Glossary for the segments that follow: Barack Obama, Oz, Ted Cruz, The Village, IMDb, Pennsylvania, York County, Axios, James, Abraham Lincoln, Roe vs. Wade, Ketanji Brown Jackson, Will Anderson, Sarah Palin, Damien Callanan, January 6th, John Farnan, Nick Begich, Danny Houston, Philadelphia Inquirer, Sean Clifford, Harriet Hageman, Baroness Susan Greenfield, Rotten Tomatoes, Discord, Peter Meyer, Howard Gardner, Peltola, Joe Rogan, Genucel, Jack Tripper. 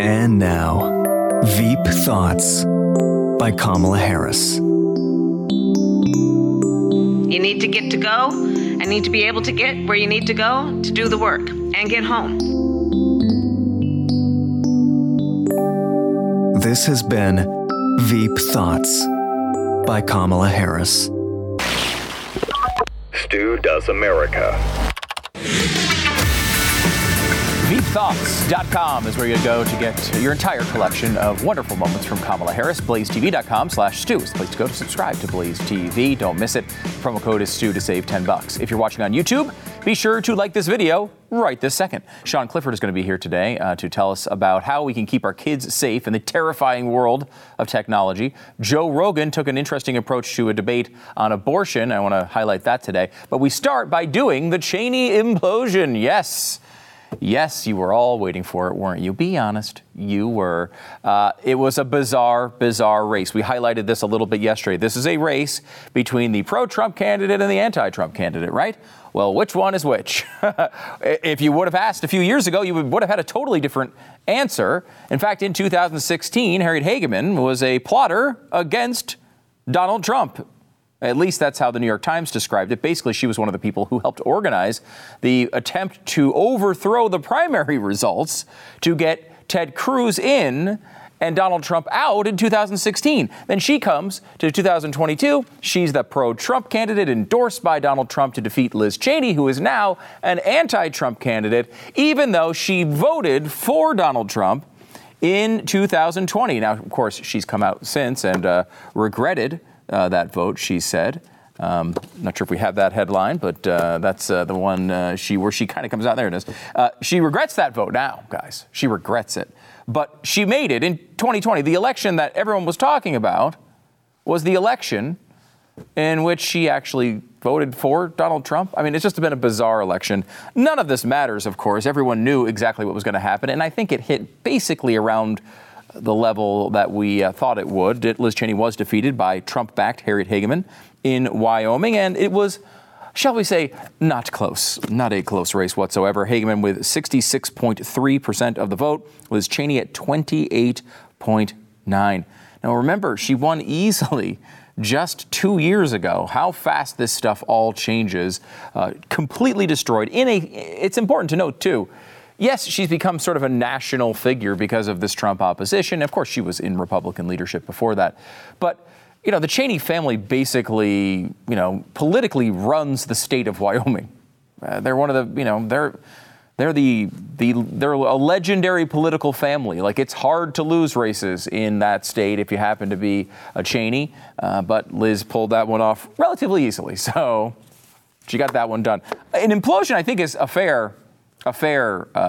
And now, Veep Thoughts by Kamala Harris. You need to get to go and need to be able to get where you need to go to do the work and get home. This has been Veep Thoughts by Kamala Harris. Stu Does America. VeepThoughts.com is where you go to get your entire collection of wonderful moments from Kamala Harris. BlazeTV.com/Stu is the place to go to subscribe to Blaze TV. Don't miss it. Promo code is Stu to save $10. If you're watching on YouTube, be sure to like this video right this second. Sean Clifford is going to be here today to tell us about how we can keep our kids safe in the terrifying world of technology. Joe Rogan took an interesting approach to a debate on abortion. I want to highlight that today. But we start by doing the Cheney implosion. Yes, you were all waiting for it, weren't you? Be honest, you were. It was a bizarre race. We highlighted this a little bit yesterday. This is a race between the pro-Trump candidate and the anti-Trump candidate, right? Well, which one is which? If you would have asked a few years ago, you would have had a totally different answer. In fact, in 2016, Harriet Hageman was a plotter against Donald Trump. At least that's how the New York Times described it. Basically, she was one of the people who helped organize the attempt to overthrow the primary results to get Ted Cruz in and Donald Trump out in 2016. Then she comes to 2022. She's the pro-Trump candidate endorsed by Donald Trump to defeat Liz Cheney, who is now an anti-Trump candidate, even though she voted for Donald Trump in 2020. Now, of course, she's come out since and regretted that vote, she said. Not sure if we have that headline, but that's the one where she kind of comes out. There it is. She regrets that vote now, guys. She regrets it. But she made it in 2020. The election that everyone was talking about was the election in which she actually voted for Donald Trump. I mean, it's just been a bizarre election. None of this matters, of course. Everyone knew exactly what was going to happen. And I think it hit basically around the level that we thought it would. Liz Cheney was defeated by Trump-backed Harriet Hageman in Wyoming, and it was, shall we say, not close. Not a close race whatsoever. Hageman with 66.3% of the vote. Liz Cheney at 28.9%. Now remember, she won easily just 2 years ago. How fast this stuff all changes. Completely destroyed. It's important to note, too, yes, she's become sort of a national figure because of this Trump opposition. Of course, she was in Republican leadership before that. But, you know, the Cheney family basically, you know, politically runs the state of Wyoming. They're one of the, you know, they're a legendary political family. Like, it's hard to lose races in that state if you happen to be a Cheney. But Liz pulled that one off relatively easily. So she got that one done. An implosion, I think, is a fair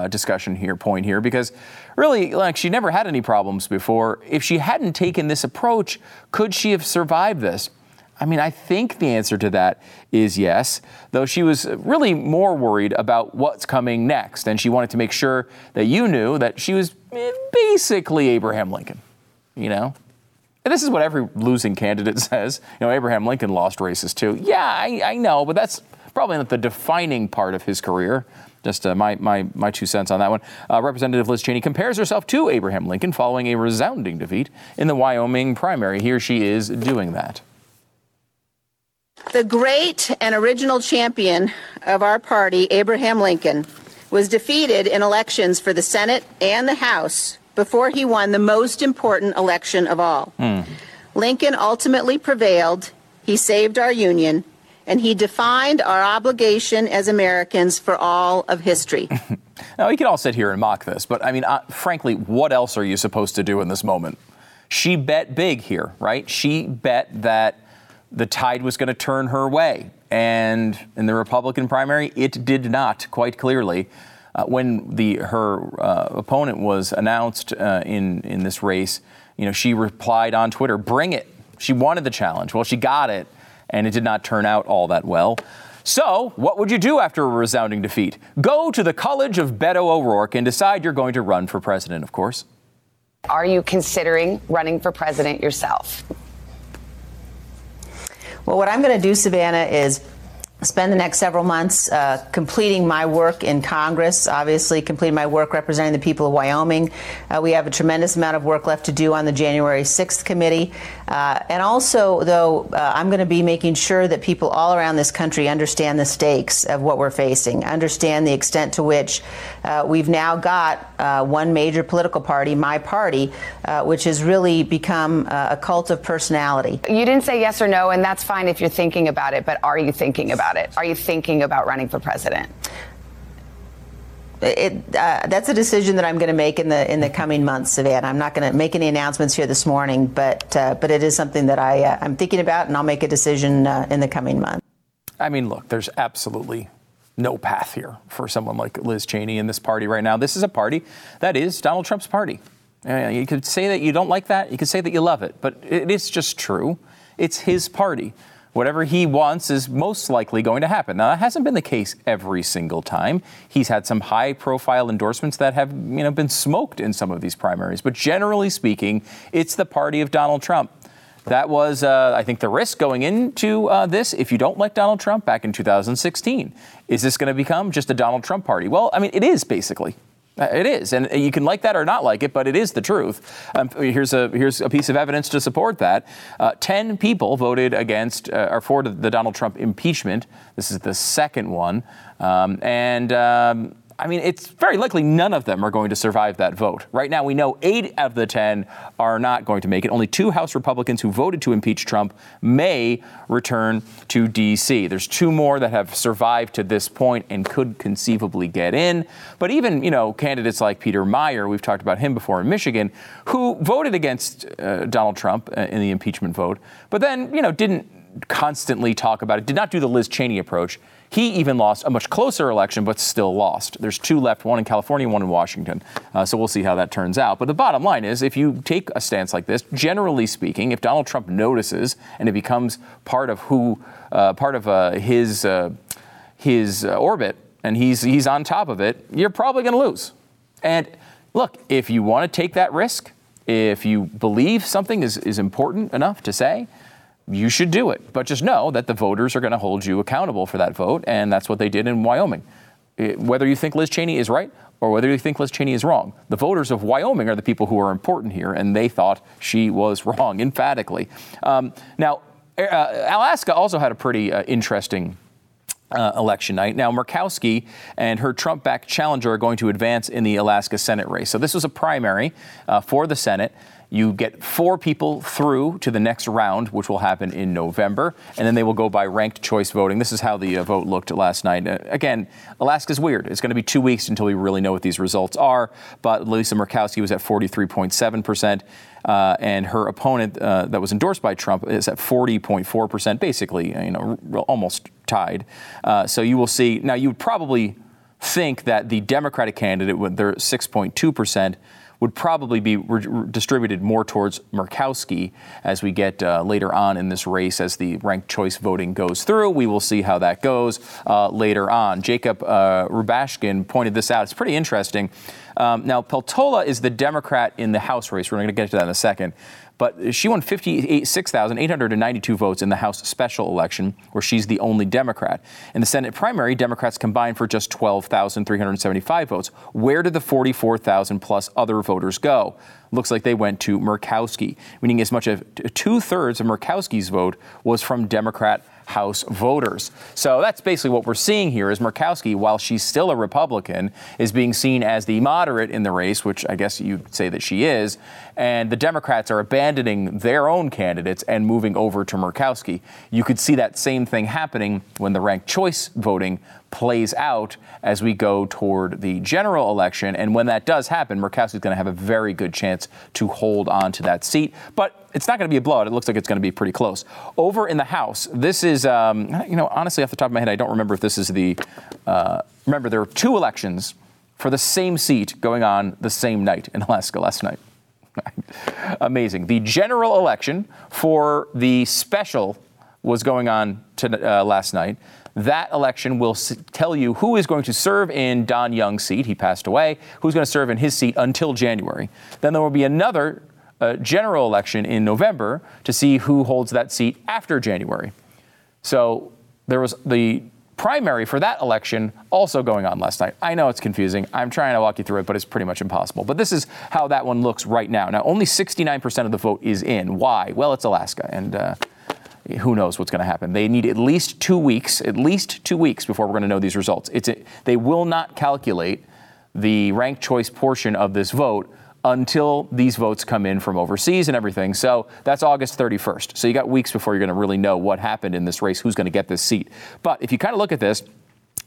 discussion here, point here, because really, like, she never had any problems before. If she hadn't taken this approach, could she have survived this? I mean, I think the answer to that is yes, though she was really more worried about what's coming next, and she wanted to make sure that you knew that she was basically Abraham Lincoln, you know? And this is what every losing candidate says. You know, Abraham Lincoln lost races, too. Yeah, I know, but that's probably not the defining part of his career. Just my 2 cents on that one. Representative Liz Cheney compares herself to Abraham Lincoln following a resounding defeat in the Wyoming primary. Here she is doing that. The great and original champion of our party, Abraham Lincoln, was defeated in elections for the Senate and the House before he won the most important election of all. Lincoln ultimately prevailed. He saved our union. And he defined our obligation as Americans for all of history. Now, we can all sit here and mock this, but I mean, frankly, what else are you supposed to do in this moment? She bet big here, right? She bet that the tide was going to turn her way. And in the Republican primary, it did not, quite clearly. when her opponent was announced in this race, you know, she replied on Twitter, "Bring it." She wanted the challenge. Well, she got it, and it did not turn out all that well. So what would you do after a resounding defeat? Go to the College of Beto O'Rourke and decide you're going to run for president, of course. Are you considering running for president yourself? Well, what I'm going to do, Savannah, is spend the next several months completing my work in Congress, obviously completing my work representing the people of Wyoming. We have a tremendous amount of work left to do on the January 6th committee. And also, though, I'm going to be making sure that people all around this country understand the stakes of what we're facing, understand the extent to which we've now got one major political party, my party, which has really become a cult of personality. You didn't say yes or no, and that's fine if you're thinking about it, but are you thinking about it? Are you thinking about running for president? That's a decision that I'm going to make in the coming months, Savannah. I'm not going to make any announcements here this morning, but it is something that I'm thinking about, and I'll make a decision in the coming months. I mean, look, there's absolutely no path here for someone like Liz Cheney in this party right now. This is a party that is Donald Trump's party. You could say that you don't like that. You could say that you love it, but it is just true. It's his party. Whatever he wants is most likely going to happen. Now, that hasn't been the case every single time. He's had some high-profile endorsements that have, you know, been smoked in some of these primaries. But generally speaking, it's the party of Donald Trump. That was, I think, the risk going into this. If you don't like Donald Trump back in 2016, is this going to become just a Donald Trump party? Well, I mean, it is basically. It is. And you can like that or not like it, but it is the truth. Here's a piece of evidence to support that. 10 people voted against or for the Donald Trump impeachment. This is the second one. I mean, it's very likely none of them are going to survive that vote. Right now, we know 8 of the 10 are not going to make it. Only 2 House Republicans who voted to impeach Trump may return to D.C. There's 2 more that have survived to this point and could conceivably get in. But even, you know, candidates like Peter Meyer, we've talked about him before in Michigan, who voted against Donald Trump in the impeachment vote, but then, you know, didn't constantly talk about it, did not do the Liz Cheney approach. He even lost a much closer election, but still lost. There's 2 left, one in California, one in Washington. So we'll see how that turns out. But the bottom line is, if you take a stance like this, generally speaking, if Donald Trump notices and it becomes part of his orbit, and he's on top of it, you're probably going to lose. And look, if you want to take that risk, if you believe something is important enough to say, you should do it. But just know that the voters are going to hold you accountable for that vote. And that's what they did in Wyoming. Whether you think Liz Cheney is right or whether you think Liz Cheney is wrong, the voters of Wyoming are the people who are important here. And they thought she was wrong emphatically. Now, Alaska also had a pretty interesting election night. Now, Murkowski and her Trump-backed challenger are going to advance in the Alaska Senate race. So this was a primary for the Senate. You get 4 people through to the next round, which will happen in November, and then they will go by ranked choice voting. This is how the vote looked last night. Again, Alaska's weird. It's going to be 2 weeks until we really know what these results are, but Lisa Murkowski was at 43.7%, and her opponent that was endorsed by Trump is at 40.4%, basically, you know, almost tied. So you will see. Now, you would probably think that the Democratic candidate with their 6.2% would probably be distributed more towards Murkowski as we get later on in this race. As the ranked choice voting goes through, we will see how that goes later on. Jacob Rubashkin pointed this out. It's pretty interesting. Now, Peltola is the Democrat in the House race. We're going to get to that in a second. But she won 56,892 votes in the House special election, where she's the only Democrat. In the Senate primary, Democrats combined for just 12,375 votes. Where did the 44,000 plus other voters go? Looks like they went to Murkowski, meaning as much as 2/3 of Murkowski's vote was from Democrat House voters. So that's basically what we're seeing here is Murkowski, while she's still a Republican, is being seen as the moderate in the race, which I guess you'd say that she is. And the Democrats are abandoning their own candidates and moving over to Murkowski. You could see that same thing happening when the ranked choice voting plays out as we go toward the general election. And when that does happen, Murkowski is going to have a very good chance to hold on to that seat. But it's not going to be a blowout. It looks like it's going to be pretty close. Over in the House, this is, honestly, off the top of my head, I don't remember if this is remember, there are 2 elections for the same seat going on the same night in Alaska last night. Amazing. The general election for the special was going on last night. That election will tell you who is going to serve in Don Young's seat. He passed away. Who's going to serve in his seat until January. Then there will be another general election in November to see who holds that seat after January. So there was the primary for that election also going on last night. I know it's confusing. I'm trying to walk you through it, but it's pretty much impossible. But this is how that one looks right now. Now, only 69% of the vote is in. Why? Well, it's Alaska, and who knows what's going to happen. They need at least two weeks before we're going to know these results. They will not calculate the ranked choice portion of this vote until these votes come in from overseas and everything. So that's August 31st. So you got weeks before you're going to really know what happened in this race, who's going to get this seat. But if you kind of look at this,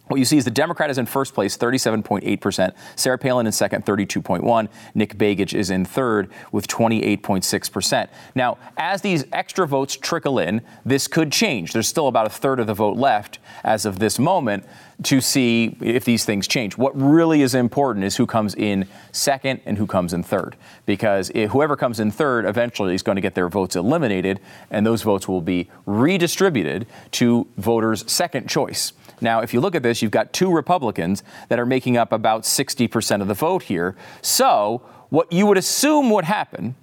what you see is the Democrat is in first place, 37.8%. Sarah Palin in second, 32.1%. Nick Begich is in third with 28.6%. Now, as these extra votes trickle in, this could change. There's still about a third of the vote left as of this moment to see if these things change. What really is important is who comes in second and who comes in third, because whoever comes in third eventually is going to get their votes eliminated, and those votes will be redistributed to voters' second choice. Now, if you look at this, you've got two Republicans that are making up about 60% of the vote here. So what you would assume would happen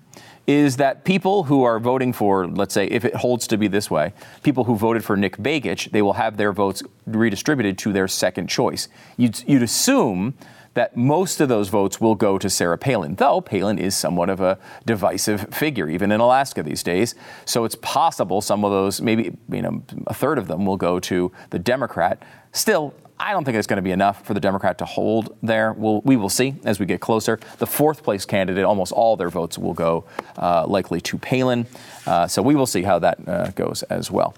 is that people who are voting for, let's say, if it holds to be this way, people who voted for Nick Begich, they will have their votes redistributed to their second choice. You'd assume that most of those votes will go to Sarah Palin, though Palin is somewhat of a divisive figure, even in Alaska these days. So it's possible some of those, maybe a third of them will go to the Democrat. Still, I don't think it's going to be enough for the Democrat to hold there. We will see as we get closer. The fourth place candidate, almost all their votes will go likely to Palin. So we will see how that goes as well.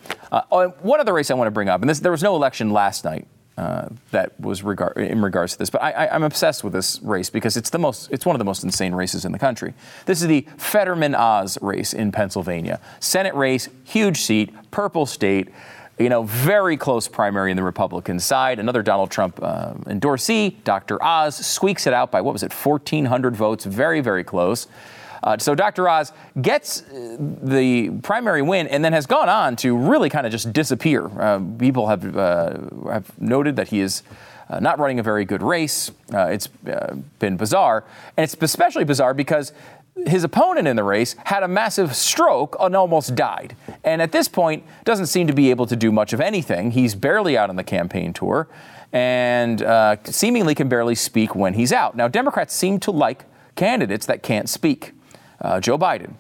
One other race I want to bring up, and there was no election last night that was in regards to this, but I'm obsessed with this race because it's one of the most insane races in the country. This is the Fetterman-Oz race in Pennsylvania. Senate race, huge seat, purple state, very close primary in the Republican side. Another Donald Trump endorsee, Dr. Oz, squeaks it out by, 1,400 votes, very, very close. So Dr. Oz gets the primary win and then has gone on to really kind of just disappear. People have noted that he is not running a very good race. It's been bizarre. And it's especially bizarre because his opponent in the race had a massive stroke and almost died. And at this point, doesn't seem to be able to do much of anything. He's barely out on the campaign tour and seemingly can barely speak when he's out. Now, Democrats seem to like candidates that can't speak. Joe Biden,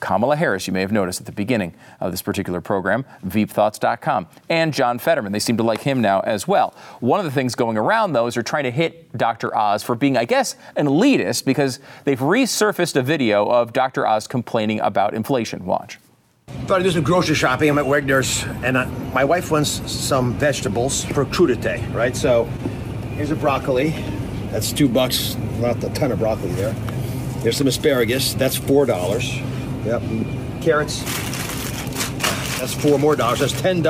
Kamala Harris, you may have noticed at the beginning of this particular program, veepthoughts.com, and John Fetterman. They seem to like him now as well. One of the things going around, though, is they're trying to hit Dr. Oz for being, I guess, an elitist, because they've resurfaced a video of Dr. Oz complaining about inflation. Watch. I thought I'd do some grocery shopping. I'm at Wegmans, and my wife wants some vegetables for crudité, right? So here's a broccoli. That's $2, not a ton of broccoli there. There's some asparagus, that's $4. Yep. And carrots, that's $4 more. That's $10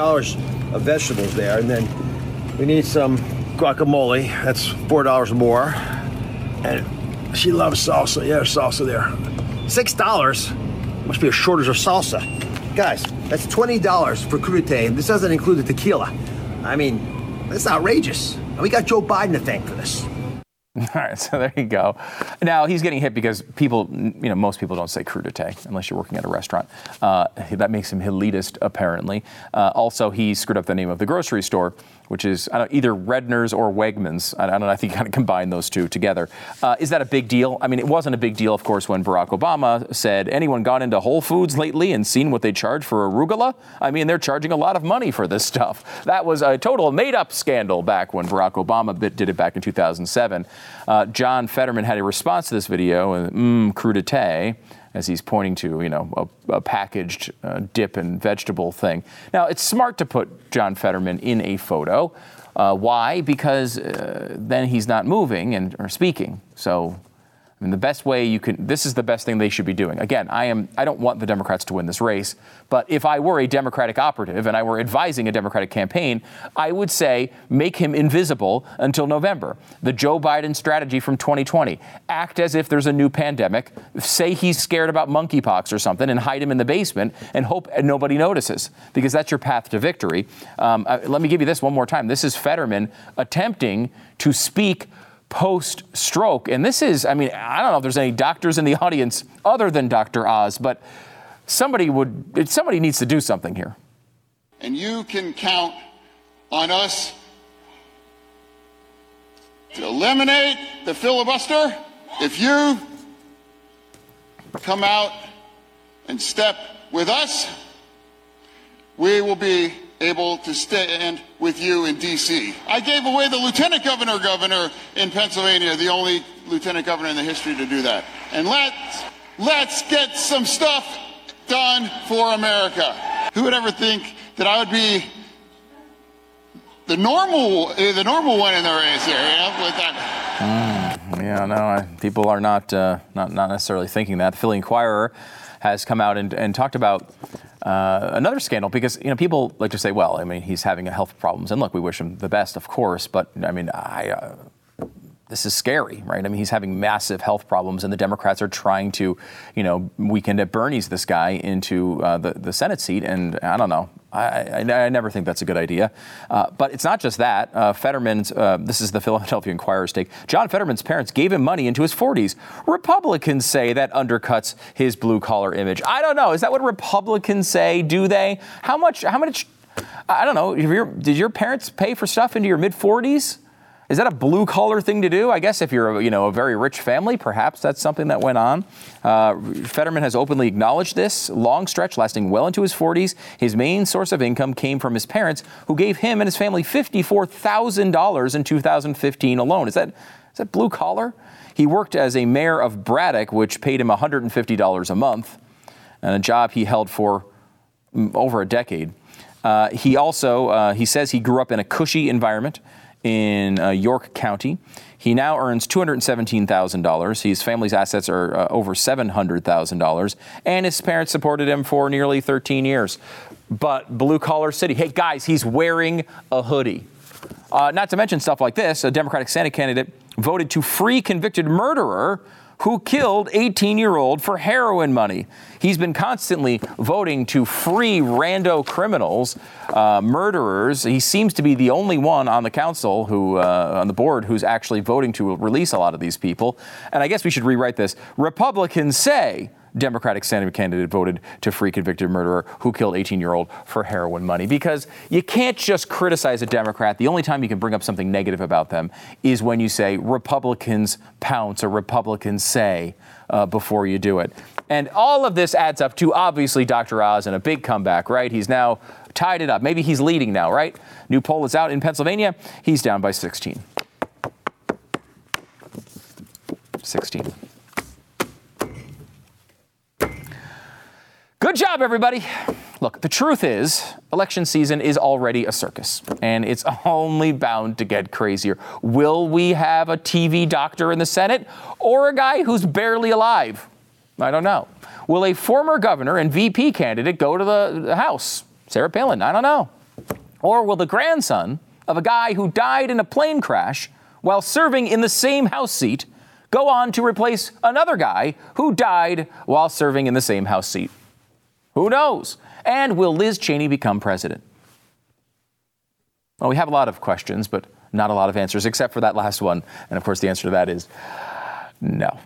of vegetables there. And then we need some guacamole, that's $4 more. And she loves salsa, yeah, salsa there. $6, must be a shortage of salsa. Guys, that's $20 for crudité, and this doesn't include the tequila. I mean, that's outrageous. And we got Joe Biden to thank for this. All right, so there you go. Now, he's getting hit because people, most people don't say crudité unless you're working at a restaurant. That makes him elitist, apparently. Also, he screwed up the name of the grocery store, which is either Redner's or Wegmans. I don't know, I think you kind of combine those two together. Is that a big deal? I mean, it wasn't a big deal, of course, when Barack Obama said, anyone gone into Whole Foods lately and seen what they charge for arugula? I mean, they're charging a lot of money for this stuff. That was a total made-up scandal back when Barack Obama did it back in 2007. John Fetterman had a response to this video, crudité, as he's pointing to, a packaged dip and vegetable thing. Now, it's smart to put John Fetterman in a photo. Why? Because then he's not moving or speaking. So I mean, the best way you can, this is the best thing they should be doing. Again, I don't want the Democrats to win this race, but if I were a Democratic operative and I were advising a Democratic campaign, I would say make him invisible until November. The Joe Biden strategy from 2020, act as if there's a new pandemic, say he's scared about monkeypox or something and hide him in the basement and hope nobody notices, because that's your path to victory. Let me give you this one more time. This is Fetterman attempting to speak post-stroke. And this is, I mean, I don't know if there's any doctors in the audience other than Dr. Oz, but somebody needs to do something here. And you can count on us to eliminate the filibuster if you come out and step with us. We will be able to stand with you in D.C. I gave away the lieutenant governor in Pennsylvania, the only lieutenant governor in the history to do that. And let's get some stuff done for America. Who would ever think that I would be the normal one in the race here? You know, with that. Yeah, no, people are not necessarily thinking that. The Philly Inquirer has come out and talked about another scandal, because, you know, people like to say, well, I mean, he's having health problems, and look, we wish him the best, of course, but I mean, this is scary, right? I mean, he's having massive health problems, and the Democrats are trying to, you know, weaken at Bernie's this guy into the Senate seat, and I don't know. I never think that's a good idea. But it's not just that. Fetterman's, this is the Philadelphia Inquirer's take. John Fetterman's parents gave him money into his 40s. Republicans say that undercuts his blue-collar image. I don't know. Is that what Republicans say? Do they? How much? I don't know. Did your parents pay for stuff into your mid-40s? Is that a blue-collar thing to do? I guess if you're, a very rich family, perhaps that's something that went on. Fetterman has openly acknowledged this long stretch lasting well into his 40s. His main source of income came from his parents, who gave him and his family $54,000 in 2015 alone. Is that blue-collar? He worked as a mayor of Braddock, which paid him $150 a month, and a job he held for over a decade. He says he grew up in a cushy environment in York County. He now earns $217,000. His family's assets are over $700,000, and his parents supported him for nearly 13 years. But blue-collar city. Hey, guys, he's wearing a hoodie. Not to mention stuff like this. A Democratic Senate candidate voted to free convicted murderer who killed 18-year-old for heroin money. He's been constantly voting to free rando criminals, murderers. He seems to be the only one on the council on the board who's actually voting to release a lot of these people. And I guess we should rewrite this. Republicans say Democratic Senate candidate voted to free convicted murderer who killed 18-year-old for heroin money, because you can't just criticize a Democrat. The only time you can bring up something negative about them is when you say Republicans pounce or Republicans say before you do it. And all of this adds up to, obviously, Dr. Oz and a big comeback, right? He's now tied it up. Maybe he's leading now, right? New poll is out in Pennsylvania. He's down by 16. 16. Good job, everybody. Look, the truth is, election season is already a circus, and it's only bound to get crazier. Will we have a TV doctor in the Senate, or a guy who's barely alive? I don't know. Will a former governor and VP candidate go to the House? Sarah Palin, I don't know. Or will the grandson of a guy who died in a plane crash while serving in the same House seat go on to replace another guy who died while serving in the same House seat? Who knows? And will Liz Cheney become president? Well, we have a lot of questions, but not a lot of answers, except for that last one. And, of course, the answer to that is no.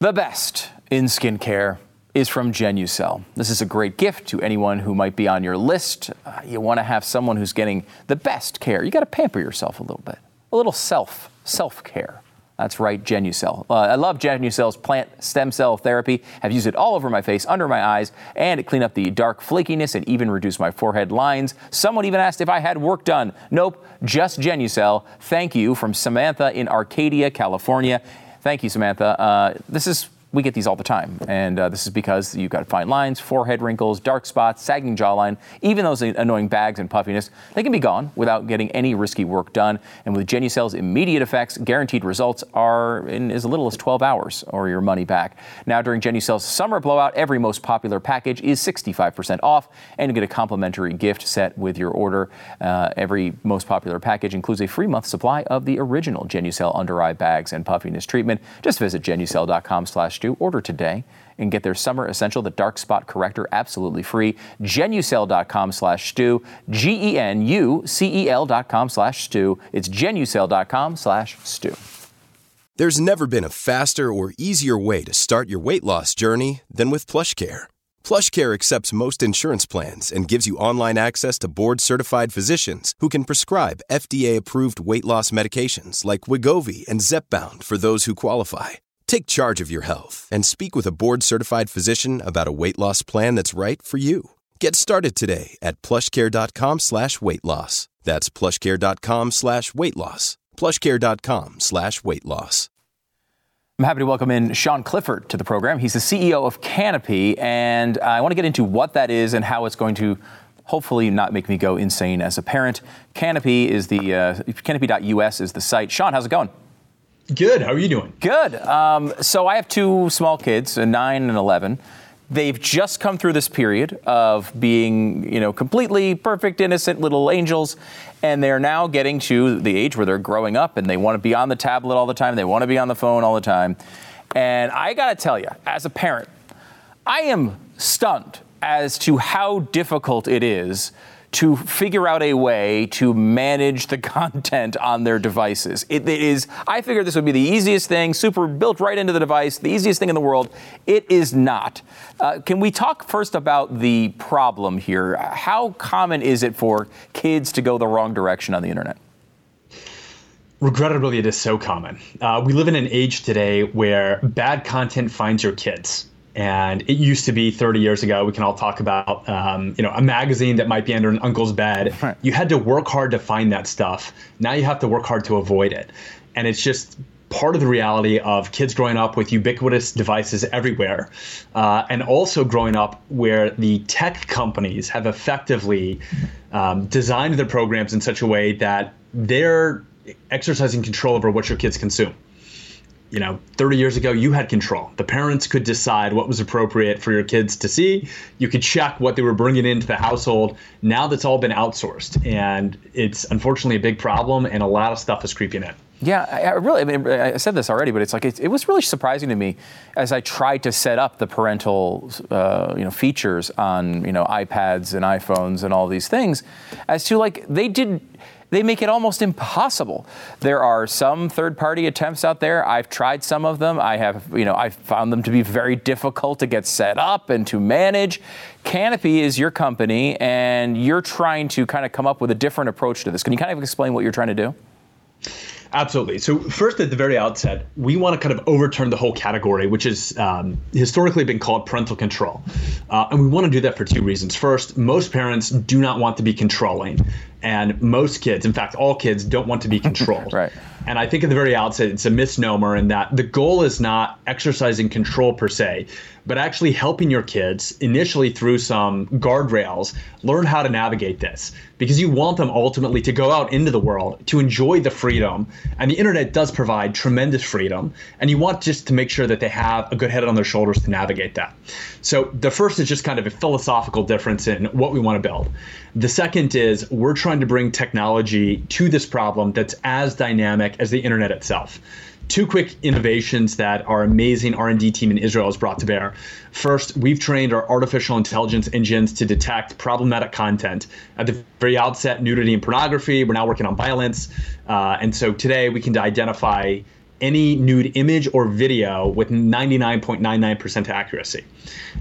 The best in skincare is from Genucel. This is a great gift to anyone who might be on your list. You want to have someone who's getting the best care. You got to pamper yourself a little bit, a little self-care. That's right, Genucel. I love Genucel's plant stem cell therapy. I've used it all over my face, under my eyes, and it cleaned up the dark flakiness and even reduced my forehead lines. Someone even asked if I had work done. Nope, just Genucel. Thank you, from Samantha in Arcadia, California. Thank you, Samantha. This is We get these all the time, and this is because you've got fine lines, forehead wrinkles, dark spots, sagging jawline, even those annoying bags and puffiness. They can be gone without getting any risky work done, and with GenuCell's immediate effects, guaranteed results are in as little as 12 hours or your money back. Now, during GenuCell's summer blowout, every most popular package is 65% off, and you get a complimentary gift set with your order. Every most popular package includes a free month supply of the original GenuCell under-eye bags and puffiness treatment. Just visit GenuCell.com/. Order today and get their summer essential, the dark spot corrector, absolutely free. GenuCell.com/stew, GENUCEL.com/stew. It's GenuCell.com/stew. There's never been a faster or easier way to start your weight loss journey than with PlushCare. PlushCare accepts most insurance plans and gives you online access to board-certified physicians who can prescribe FDA-approved weight loss medications like Wegovy and Zepbound for those who qualify. Take charge of your health and speak with a board-certified physician about a weight loss plan that's right for you. Get started today at plushcare.com/weight loss. That's plushcare.com/weight loss. Plushcare.com/weight loss. I'm happy to welcome in Sean Clifford to the program. He's the CEO of Canopy, and I want to get into what that is and how it's going to hopefully not make me go insane as a parent. Canopy is the canopy.us is the site. Sean, how's it going? Good. How are you doing? Good. So I have two small kids, a 9 and 11. They've just come through this period of being, you know, completely perfect, innocent little angels. And they're now getting to the age where they're growing up and they want to be on the tablet all the time. They want to be on the phone all the time. And I got to tell you, as a parent, I am stunned as to how difficult it is to figure out a way to manage the content on their devices. It is, I figured this would be the easiest thing, super built right into the device, the easiest thing in the world. It is not. Can we talk first about the problem here? How common is it for kids to go the wrong direction on the internet? Regrettably, it is so common. We live in an age today where bad content finds your kids. And it used to be 30 years ago, we can all talk about, a magazine that might be under an uncle's bed. Right. You had to work hard to find that stuff. Now you have to work hard to avoid it. And it's just part of the reality of kids growing up with ubiquitous devices everywhere, and also growing up where the tech companies have effectively designed their programs in such a way that they're exercising control over what your kids consume. 30 years ago, you had control. The parents could decide what was appropriate for your kids to see. You could check what they were bringing into the household. Now that's all been outsourced. And it's unfortunately a big problem, and a lot of stuff is creeping in. Yeah, I said this already, but it's like it was really surprising to me as I tried to set up the parental, features on, iPads and iPhones and all these things as to they make it almost impossible. There are some third-party attempts out there. I've tried some of them. I've found them to be very difficult to get set up and to manage. Canopy is your company, and you're trying to kind of come up with a different approach to this. Can you kind of explain what you're trying to do? Absolutely. So first, at the very outset, we want to kind of overturn the whole category, which is historically been called parental control. And we want to do that for two reasons. First, most parents do not want to be controlling. And most kids, in fact, all kids, don't want to be controlled. Right. And I think at the very outset, it's a misnomer in that the goal is not exercising control per se, but actually helping your kids initially through some guardrails, learn how to navigate this, because you want them ultimately to go out into the world, to enjoy the freedom. And the internet does provide tremendous freedom. And you want just to make sure that they have a good head on their shoulders to navigate that. So the first is just kind of a philosophical difference in what we want to build. The second is we're trying to bring technology to this problem that's as dynamic as the internet itself. Two quick innovations that our amazing R&D team in Israel has brought to bear. First, we've trained our artificial intelligence engines to detect problematic content. At the very outset, nudity and pornography. We're now working on violence. And so today we can identify any nude image or video with 99.99% accuracy.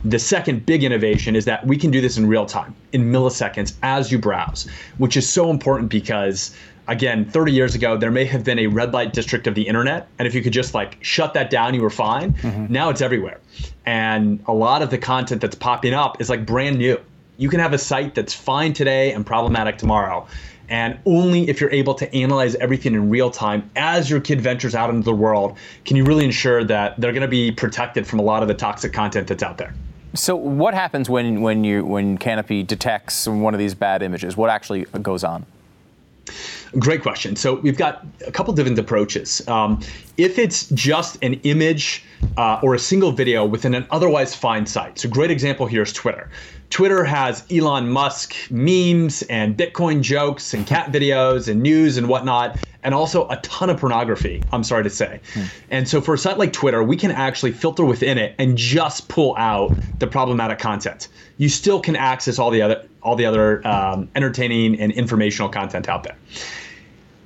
The second big innovation is that we can do this in real time, in milliseconds, as you browse, which is so important because, again, 30 years ago, there may have been a red light district of the internet. And if you could just shut that down, you were fine. Mm-hmm. Now it's everywhere. And a lot of the content that's popping up is brand new. You can have a site that's fine today and problematic tomorrow. And only if you're able to analyze everything in real time as your kid ventures out into the world can you really ensure that they're going to be protected from a lot of the toxic content that's out there. So what happens when Canopy detects one of these bad images? What actually goes on? Great question. So we've got a couple different approaches. If it's just an image or a single video within an otherwise fine site. So a great example here is Twitter. Twitter has Elon Musk memes and Bitcoin jokes and cat videos and news and whatnot, and also a ton of pornography, I'm sorry to say. And so for a site like Twitter, we can actually filter within it and just pull out the problematic content. You still can access all the other entertaining and informational content out there.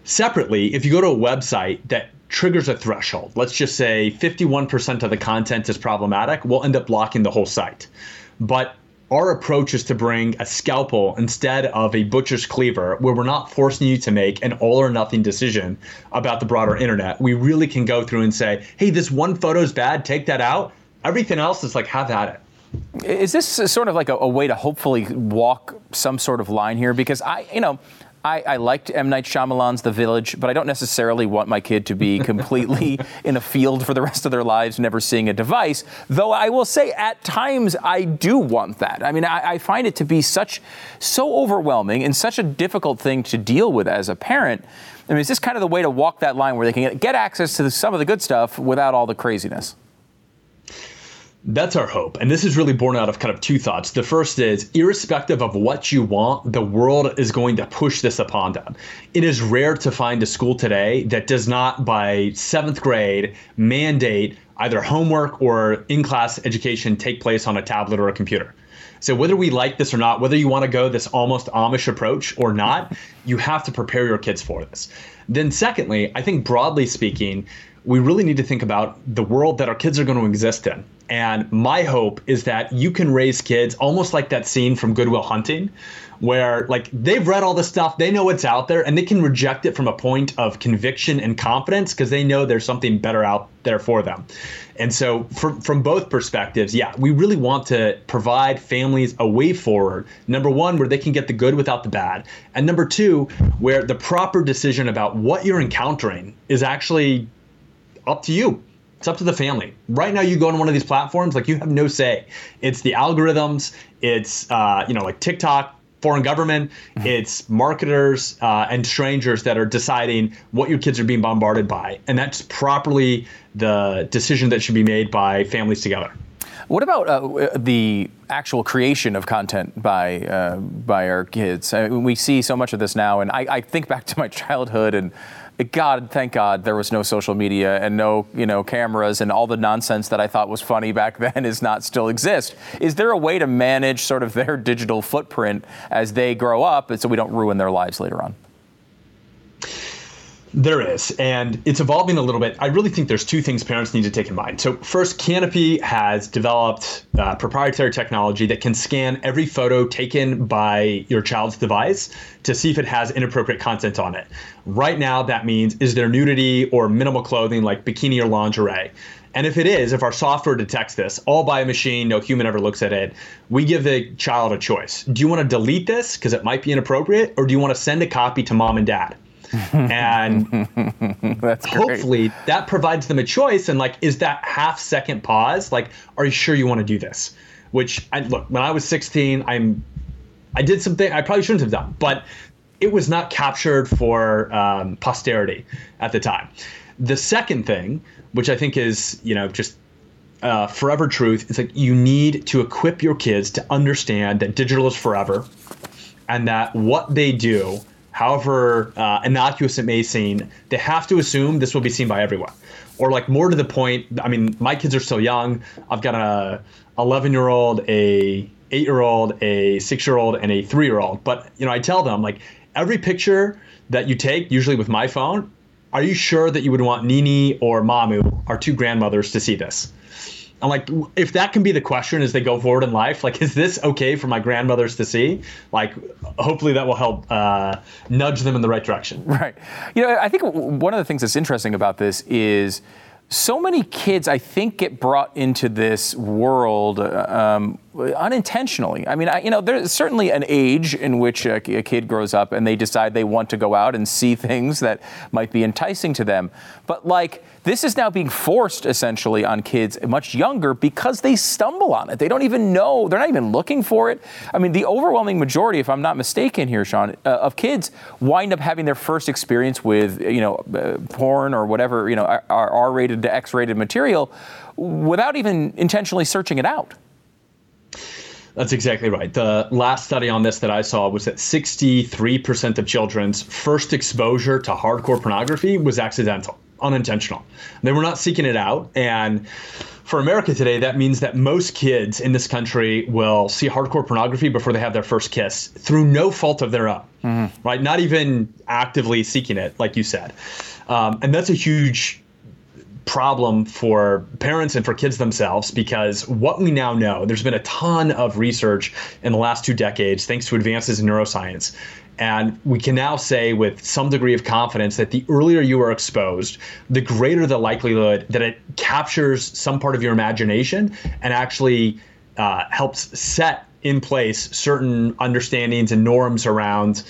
Separately, if you go to a website that triggers a threshold, let's just say 51% of the content is problematic, we'll end up blocking the whole site. But our approach is to bring a scalpel instead of a butcher's cleaver, where we're not forcing you to make an all or nothing decision about the broader internet. We really can go through and say, hey, this one photo is bad, take that out. Everything else is like, have at it. Is this sort of like a way to hopefully walk some sort of line here? Because I liked M. Night Shyamalan's The Village, but I don't necessarily want my kid to be completely in a field for the rest of their lives, never seeing a device, though I will say at times I do want that. I mean, I find it to be so overwhelming and such a difficult thing to deal with as a parent. I mean, is this kind of the way to walk that line where they can get access to some of the good stuff without all the craziness? That's our hope. And this is really born out of kind of two thoughts. The first is, irrespective of what you want, the world is going to push this upon them. It is rare to find a school today that does not, by 7th grade, mandate either homework or in-class education take place on a tablet or a computer. So whether we like this or not, whether you want to go this almost Amish approach or not, you have to prepare your kids for this. Then secondly, I think broadly speaking, we really need to think about the world that our kids are going to exist in. And my hope is that you can raise kids almost like that scene from Good Will Hunting, where like they've read all this stuff, they know what's out there, and they can reject it from a point of conviction and confidence because they know there's something better out there for them. And so from both perspectives, yeah, we really want to provide families a way forward. Number one, where they can get the good without the bad. And number two, where the proper decision about what you're encountering is actually up to you. It's up to the family. Right now, you go on one of these platforms, like you have no say. It's the algorithms. It's like TikTok, foreign government. It's marketers and strangers that are deciding what your kids are being bombarded by, and that's properly the decision that should be made by families together. What about the actual creation of content by our kids? I mean, we see so much of this now, and I think back to my childhood and. God, thank God there was no social media and no, cameras and all the nonsense that I thought was funny back then is not still exist. Is there a way to manage sort of their digital footprint as they grow up and so we don't ruin their lives later on? There is, and it's evolving a little bit. I really think there's two things parents need to take in mind. So first, Canopy has developed proprietary technology that can scan every photo taken by your child's device to see if it has inappropriate content on it. Right now, that means, is there nudity or minimal clothing like bikini or lingerie? And if it is, if our software detects this, all by a machine, no human ever looks at it, we give the child a choice. Do you want to delete this because it might be inappropriate, or do you want to send a copy to mom and dad? And that's hopefully great. That provides them a choice. And like, is that half-second pause? Like, are you sure you want to do this? Which, when I was 16, I did something I probably shouldn't have done, but it was not captured for posterity at the time. The second thing, which I think is, just forever truth, is like you need to equip your kids to understand that digital is forever, and that what they do, however innocuous it may seem, they have to assume this will be seen by everyone. Or like more to the point, I mean, my kids are still young. I've got a 11-year-old, a 8-year-old, a 6-year-old, and a 3-year-old. But, I tell them, like, every picture that you take, usually with my phone, are you sure that you would want Nini or Mamu, our two grandmothers, to see this? I'm like, if that can be the question as they go forward in life, like, is this okay for my grandmothers to see? Like, hopefully that will help nudge them in the right direction. Right. I think one of the things that's interesting about this is so many kids, I think, get brought into this world unintentionally. I mean, there's certainly an age in which a kid grows up and they decide they want to go out and see things that might be enticing to them. But this is now being forced essentially on kids much younger because they stumble on it. They don't even know. They're not even looking for it. I mean, the overwhelming majority, if I'm not mistaken here, Sean, of kids wind up having their first experience with, porn or whatever, R-rated to X-rated material without even intentionally searching it out. That's exactly right. The last study on this that I saw was that 63% of children's first exposure to hardcore pornography was accidental, unintentional. They were not seeking it out. And for America today, that means that most kids in this country will see hardcore pornography before they have their first kiss through no fault of their own, right? Not even actively seeking it, like you said. And that's a huge problem for parents and for kids themselves, because what we now know, there's been a ton of research in the last 2 decades, thanks to advances in neuroscience. And we can now say with some degree of confidence that the earlier you are exposed, the greater the likelihood that it captures some part of your imagination and actually helps set in place certain understandings and norms around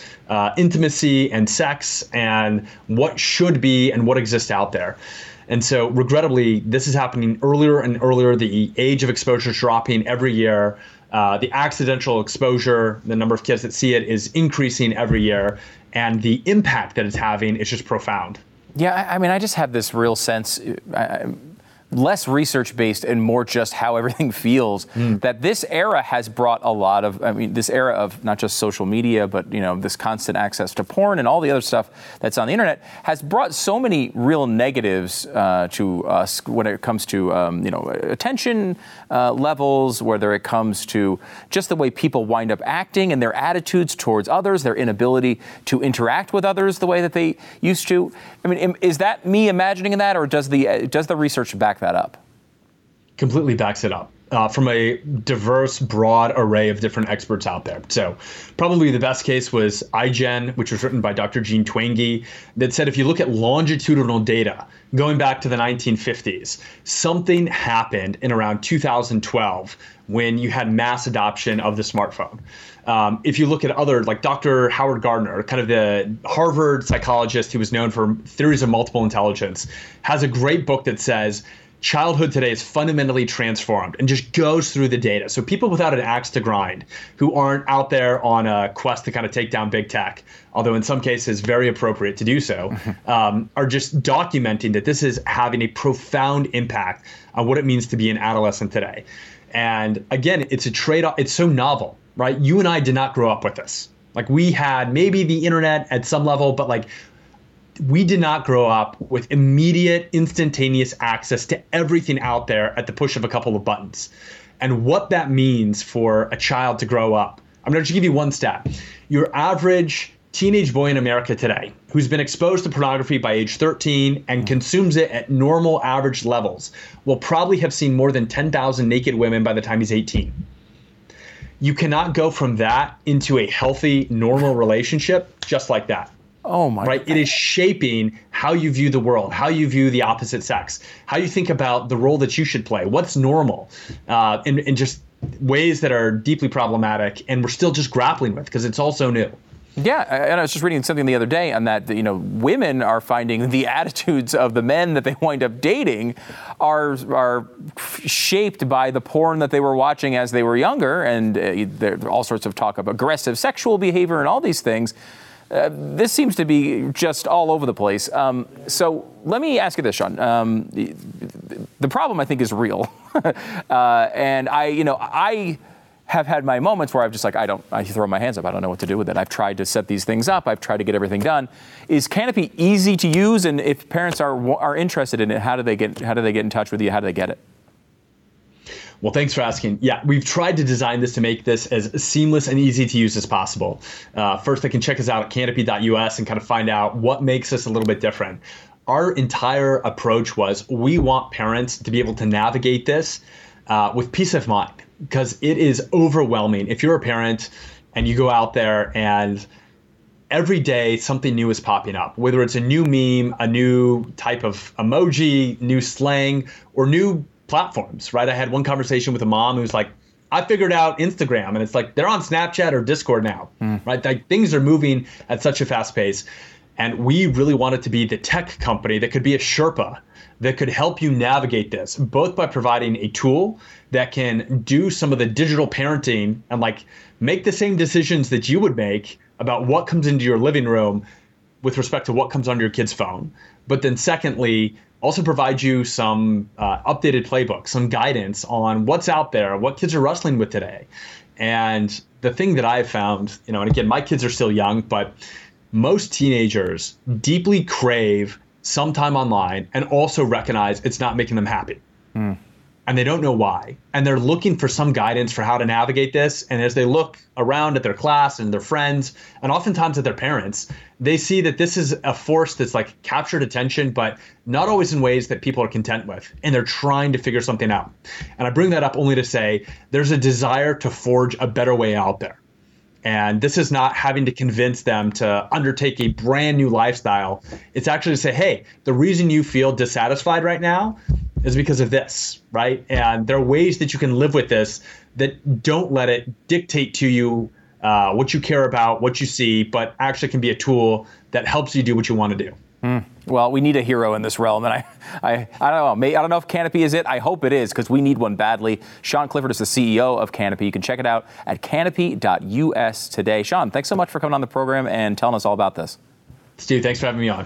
intimacy and sex and what should be and what exists out there. And so, regrettably, this is happening earlier and earlier. The age of exposure is dropping every year. The accidental exposure, the number of kids that see it, is increasing every year. And the impact that it's having is just profound. Yeah, I mean, I just have this real sense, less research-based and more just how everything feels, that this era has brought a lot of, this era of not just social media, but, this constant access to porn and all the other stuff that's on the internet has brought so many real negatives to us when it comes to, attention levels, whether it comes to just the way people wind up acting and their attitudes towards others, their inability to interact with others the way that they used to. I mean, is that me imagining that, or does the research back that up? Completely backs it up from a diverse, broad array of different experts out there. So probably the best case was iGen, which was written by Dr. Gene Twenge, that said if you look at longitudinal data going back to the 1950s, something happened in around 2012 when you had mass adoption of the smartphone. If you look at other, like Dr. Howard Gardner, kind of the Harvard psychologist who was known for theories of multiple intelligence, has a great book that says, childhood today is fundamentally transformed, and just goes through the data. So people without an axe to grind, who aren't out there on a quest to kind of take down big tech, although in some cases very appropriate to do so, are just documenting that this is having a profound impact on what it means to be an adolescent today. And again, it's a trade-off. It's so novel, right? You and I did not grow up with this. We had maybe the internet at some level, but we did not grow up with immediate, instantaneous access to everything out there at the push of a couple of buttons. And what that means for a child to grow up. I'm going to give you one stat. Your average teenage boy in America today, who's been exposed to pornography by age 13 and consumes it at normal average levels, will probably have seen more than 10,000 naked women by the time he's 18. You cannot go from that into a healthy, normal relationship just like that. Oh my! Right, it is shaping how you view the world, how you view the opposite sex, how you think about the role that you should play, what's normal, in just ways that are deeply problematic, and we're still just grappling with because it's all so new. Yeah, and I was just reading something the other day on that, women are finding the attitudes of the men that they wind up dating are shaped by the porn that they were watching as they were younger, and there all sorts of talk of aggressive sexual behavior and all these things. This seems to be just all over the place. So let me ask you this, Sean. The problem, I think, is real. And I have had my moments where I've just I throw my hands up. I don't know what to do with it. I've tried to set these things up. I've tried to get everything done. Is Canopy easy to use? And if parents are interested in it, how do they get in touch with you? How do they get it? Well, thanks for asking. Yeah, we've tried to design this to make this as seamless and easy to use as possible. First, they can check us out at canopy.us and kind of find out what makes us a little bit different. Our entire approach was we want parents to be able to navigate this with peace of mind, because it is overwhelming. If you're a parent and you go out there and every day something new is popping up, whether it's a new meme, a new type of emoji, new slang, or new platforms, right? I had one conversation with a mom who's like, I figured out Instagram, and it's like they're on Snapchat or Discord now, right? Like things are moving at such a fast pace. And we really wanted to be the tech company that could be a Sherpa that could help you navigate this, both by providing a tool that can do some of the digital parenting and like make the same decisions that you would make about what comes into your living room with respect to what comes onto your kid's phone. But then secondly, also provide you some updated playbook, some guidance on what's out there, what kids are wrestling with today. And the thing that I've found, you know, and again, my kids are still young, but most teenagers deeply crave some time online and also recognize it's not making them happy. And they don't know why. And they're looking for some guidance for how to navigate this. And as they look around at their class and their friends, and oftentimes at their parents, they see that this is a force that's like captured attention, but not always in ways that people are content with. And they're trying to figure something out. And I bring that up only to say, there's a desire to forge a better way out there. And this is not having to convince them to undertake a brand new lifestyle. It's actually to say, hey, the reason you feel dissatisfied right now is because of this, right? And there are ways that you can live with this that don't let it dictate to you what you care about, what you see, but actually can be a tool that helps you do what you want to do. Well, we need a hero in this realm, and I don't know. I don't know if Canopy is it. I hope it is, because we need one badly. Sean Clifford is the CEO of Canopy. You can check it out at canopy.us today. Sean, thanks so much for coming on the program and telling us all about this. Steve, thanks for having me on.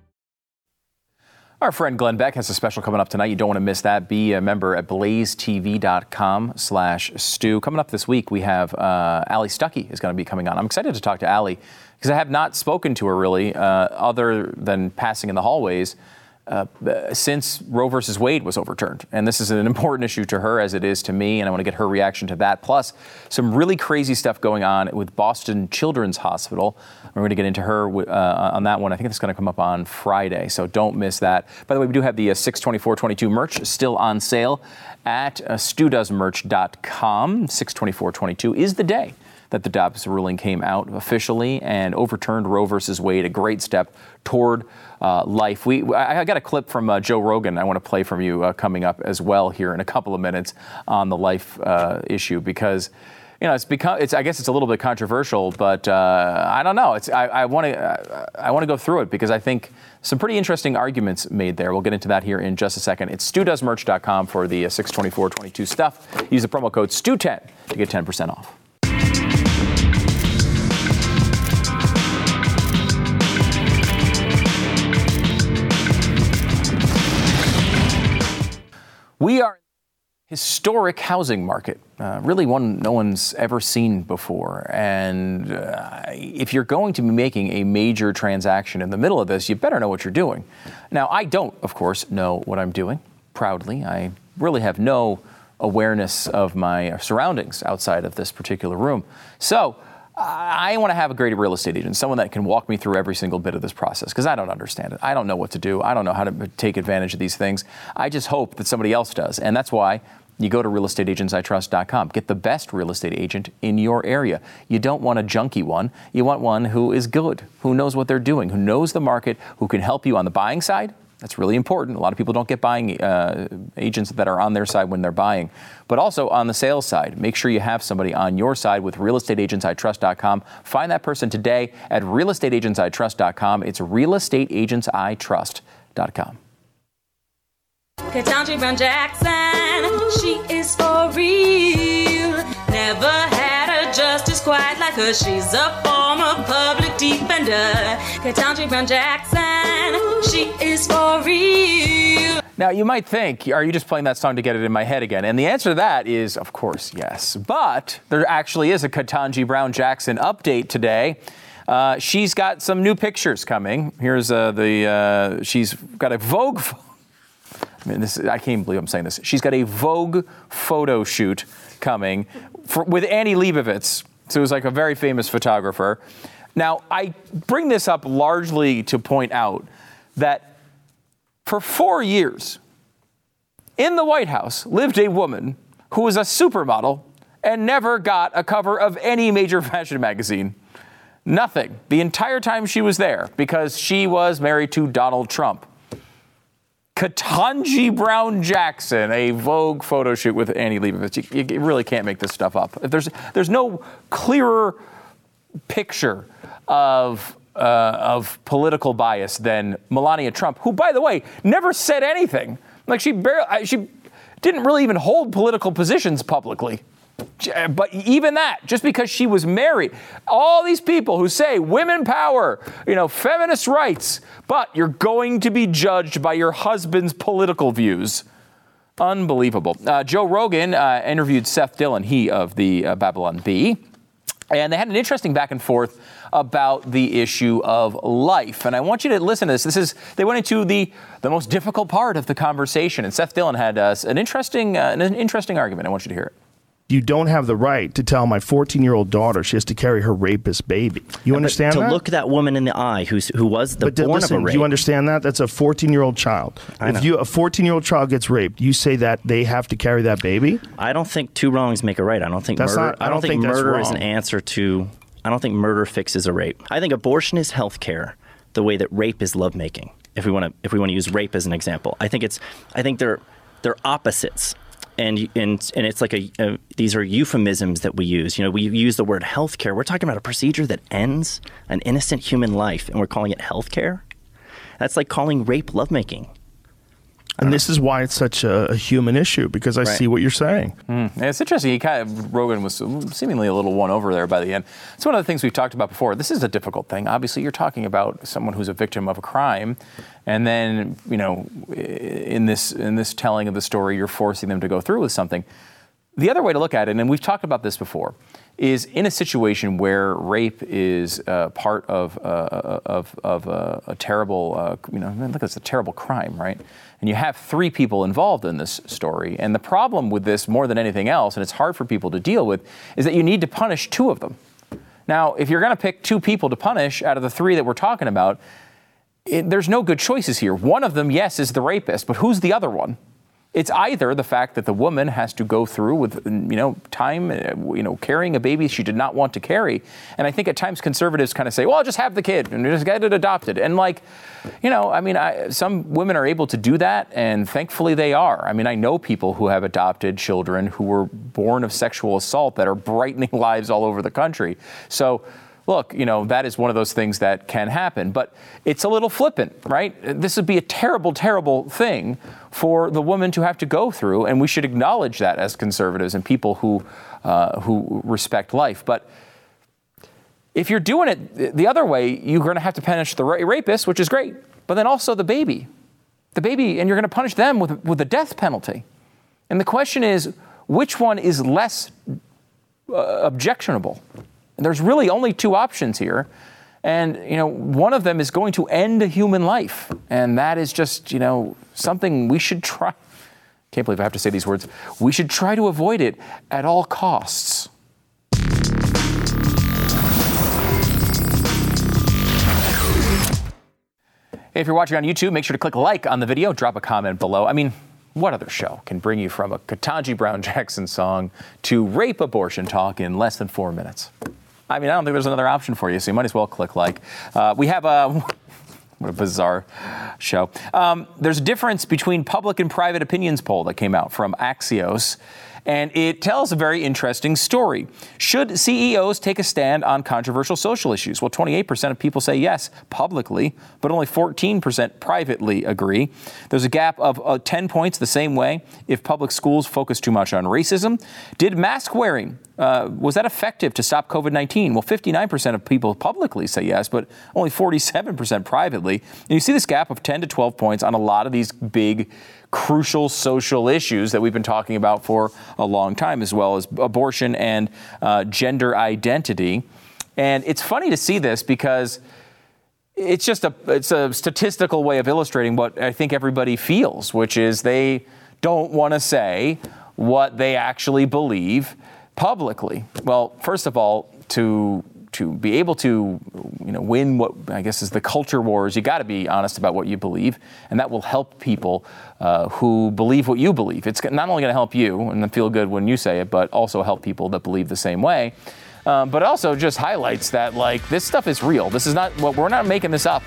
Our friend Glenn Beck has a special coming up tonight. You don't want to miss that. Be a member at BlazeTV.com/Stu. Coming up this week, we have Ali Stuckey is going to be coming on. I'm excited to talk to Ali because I have not spoken to her really other than passing in the hallways since Roe vs. Wade was overturned. And this is an important issue to her as it is to me, and I want to get her reaction to that. Plus, some really crazy stuff going on with Boston Children's Hospital. We're going to get into her on that one. I think it's going to come up on Friday, so don't miss that. By the way, we do have the 6/24/22 merch still on sale at StuDoesMerch.com. 6/24/22 is the day that the Dobbs ruling came out officially and overturned Roe versus Wade, a great step toward life. I got a clip from Joe Rogan I want to play from you coming up as well here in a couple of minutes on the life issue, because you know I guess it's a little bit controversial, but I don't know. I want to go through it because I think some pretty interesting arguments made there. We'll get into that here in just a second. It's StuDoesMerch.com for the 6/24/22 stuff. Use the promo code STU10 to get 10% off. We are in a historic housing market, really one no one's ever seen before. And if you're going to be making a major transaction in the middle of this, you better know what you're doing. Now, I don't, of course, know what I'm doing, proudly. I really have no awareness of my surroundings outside of this particular room. So I want to have a great real estate agent, someone that can walk me through every single bit of this process, because I don't understand it. I don't know what to do. I don't know how to take advantage of these things. I just hope that somebody else does. And that's why you go to realestateagentsitrust.com. Get the best real estate agent in your area. You don't want a junky one. You want one who is good, who knows what they're doing, who knows the market, who can help you on the buying side. That's really important. A lot of people don't get buying agents that are on their side when they're buying, but also on the sales side. Make sure you have somebody on your side with realestateagentsitrust.com. Find that person today at realestateagentsitrust.com. It's realestateagentsitrust.com. Ketanji Brown Jackson, she is for real. Never had a justice quite like her. She's a former public defender. Ketanji Brown Jackson, she is for real. Now, you might think, are you just playing that song to get it in my head again? And the answer to that is, of course, yes. But there actually is a Ketanji Brown Jackson update today. She's got some new pictures coming. Here's she's got a Vogue. I mean, I can't believe I'm saying this. She's got a Vogue photo shoot coming with Annie Leibovitz, who's like a very famous photographer. Now, I bring this up largely to point out that for 4 years in the White House lived a woman who was a supermodel and never got a cover of any major fashion magazine. Nothing. The entire time she was there, because she was married to Donald Trump. Ketanji Brown Jackson, a Vogue photo shoot with Annie Leibovitz. You really can't make this stuff up. There's no clearer picture of political bias than Melania Trump, who, by the way, never said anything. Like, she didn't really even hold political positions publicly. But even that, just because she was married, all these people who say women power, feminist rights, but you're going to be judged by your husband's political views. Unbelievable. Joe Rogan interviewed Seth Dillon, he of the Babylon Bee, and they had an interesting back and forth about the issue of life. And I want you to listen to this. They went into the most difficult part of the conversation, and Seth Dillon had an interesting argument. I want you to hear it. You don't have the right to tell my 14-year-old daughter she has to carry her rapist baby. You understand that? To look that woman in the eye who was the born of a rape. Do you understand that? That's a 14-year-old child. If a 14-year-old child gets raped, you say that they have to carry that baby? I don't think two wrongs make a right. I don't think murder is an answer to... I don't think murder fixes a rape. I think abortion is health care the way that rape is lovemaking, if we want to use rape as an example. I think they're opposites. And it's like these are euphemisms that we use. We use the word healthcare. We're talking about a procedure that ends an innocent human life, and we're calling it healthcare. That's like calling rape lovemaking. And this is why it's such a human issue, because I see what you're saying. And it's interesting. Rogan was seemingly a little won over there by the end. It's one of the things we've talked about before. This is a difficult thing. Obviously, you're talking about someone who's a victim of a crime, and then, in this telling of the story, you're forcing them to go through with something. The other way to look at it, and we've talked about this before, is in a situation where rape is part of a terrible, look, it's a terrible crime, right? And you have three people involved in this story. And the problem with this, more than anything else, and it's hard for people to deal with, is that you need to punish two of them. Now, if you're going to pick two people to punish out of the three that we're talking about, there's no good choices here. One of them, yes, is the rapist, but who's the other one? It's either the fact that the woman has to go through with, time, carrying a baby she did not want to carry. And I think at times conservatives kind of say, well, I'll just have the kid and just get it adopted. And some women are able to do that. And thankfully they are. I mean, I know people who have adopted children who were born of sexual assault that are brightening lives all over the country. So, look, that is one of those things that can happen, but it's a little flippant, right? This would be a terrible, terrible thing for the woman to have to go through, and we should acknowledge that as conservatives and people who respect life. But if you're doing it the other way, you're going to have to punish the rapist, which is great, but then also the baby, and you're going to punish them with the death penalty. And the question is, which one is less objectionable? There's really only two options here. And, one of them is going to end a human life. And that is just, something we should try. Can't believe I have to say these words. We should try to avoid it at all costs. Hey, if you're watching on YouTube, make sure to click like on the video. Drop a comment below. I mean, what other show can bring you from a Ketanji Brown Jackson song to rape abortion talk in less than 4 minutes? I mean, I don't think there's another option for you, so you might as well click like. We have what a bizarre show. There's a difference between public and private opinions poll that came out from Axios, and it tells a very interesting story. Should CEOs take a stand on controversial social issues? Well, 28% of people say yes publicly, but only 14% privately agree. There's a gap of 10 points the same way if public schools focus too much on racism. Did mask wearing, was that effective to stop COVID-19? Well, 59% of people publicly say yes, but only 47% privately. And you see this gap of 10 to 12 points on a lot of these big crucial social issues that we've been talking about for a long time, as well as abortion and gender identity. And it's funny to see this because it's just a statistical way of illustrating what I think everybody feels, which is they don't want to say what they actually believe publicly. Well, first of all, to be able to, win what I guess is the culture wars, you got to be honest about what you believe, and that will help people who believe what you believe. It's not only going to help you and feel good when you say it, but also help people that believe the same way. But also just highlights that, this stuff is real. This is not we're not making this up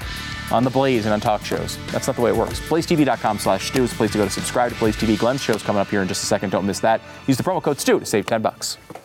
on The Blaze and on talk shows. That's not the way it works. BlazeTV.com/Stu is a place to go to subscribe to BlazeTV. Glenn's show's coming up here in just a second. Don't miss that. Use the promo code Stu to save $10.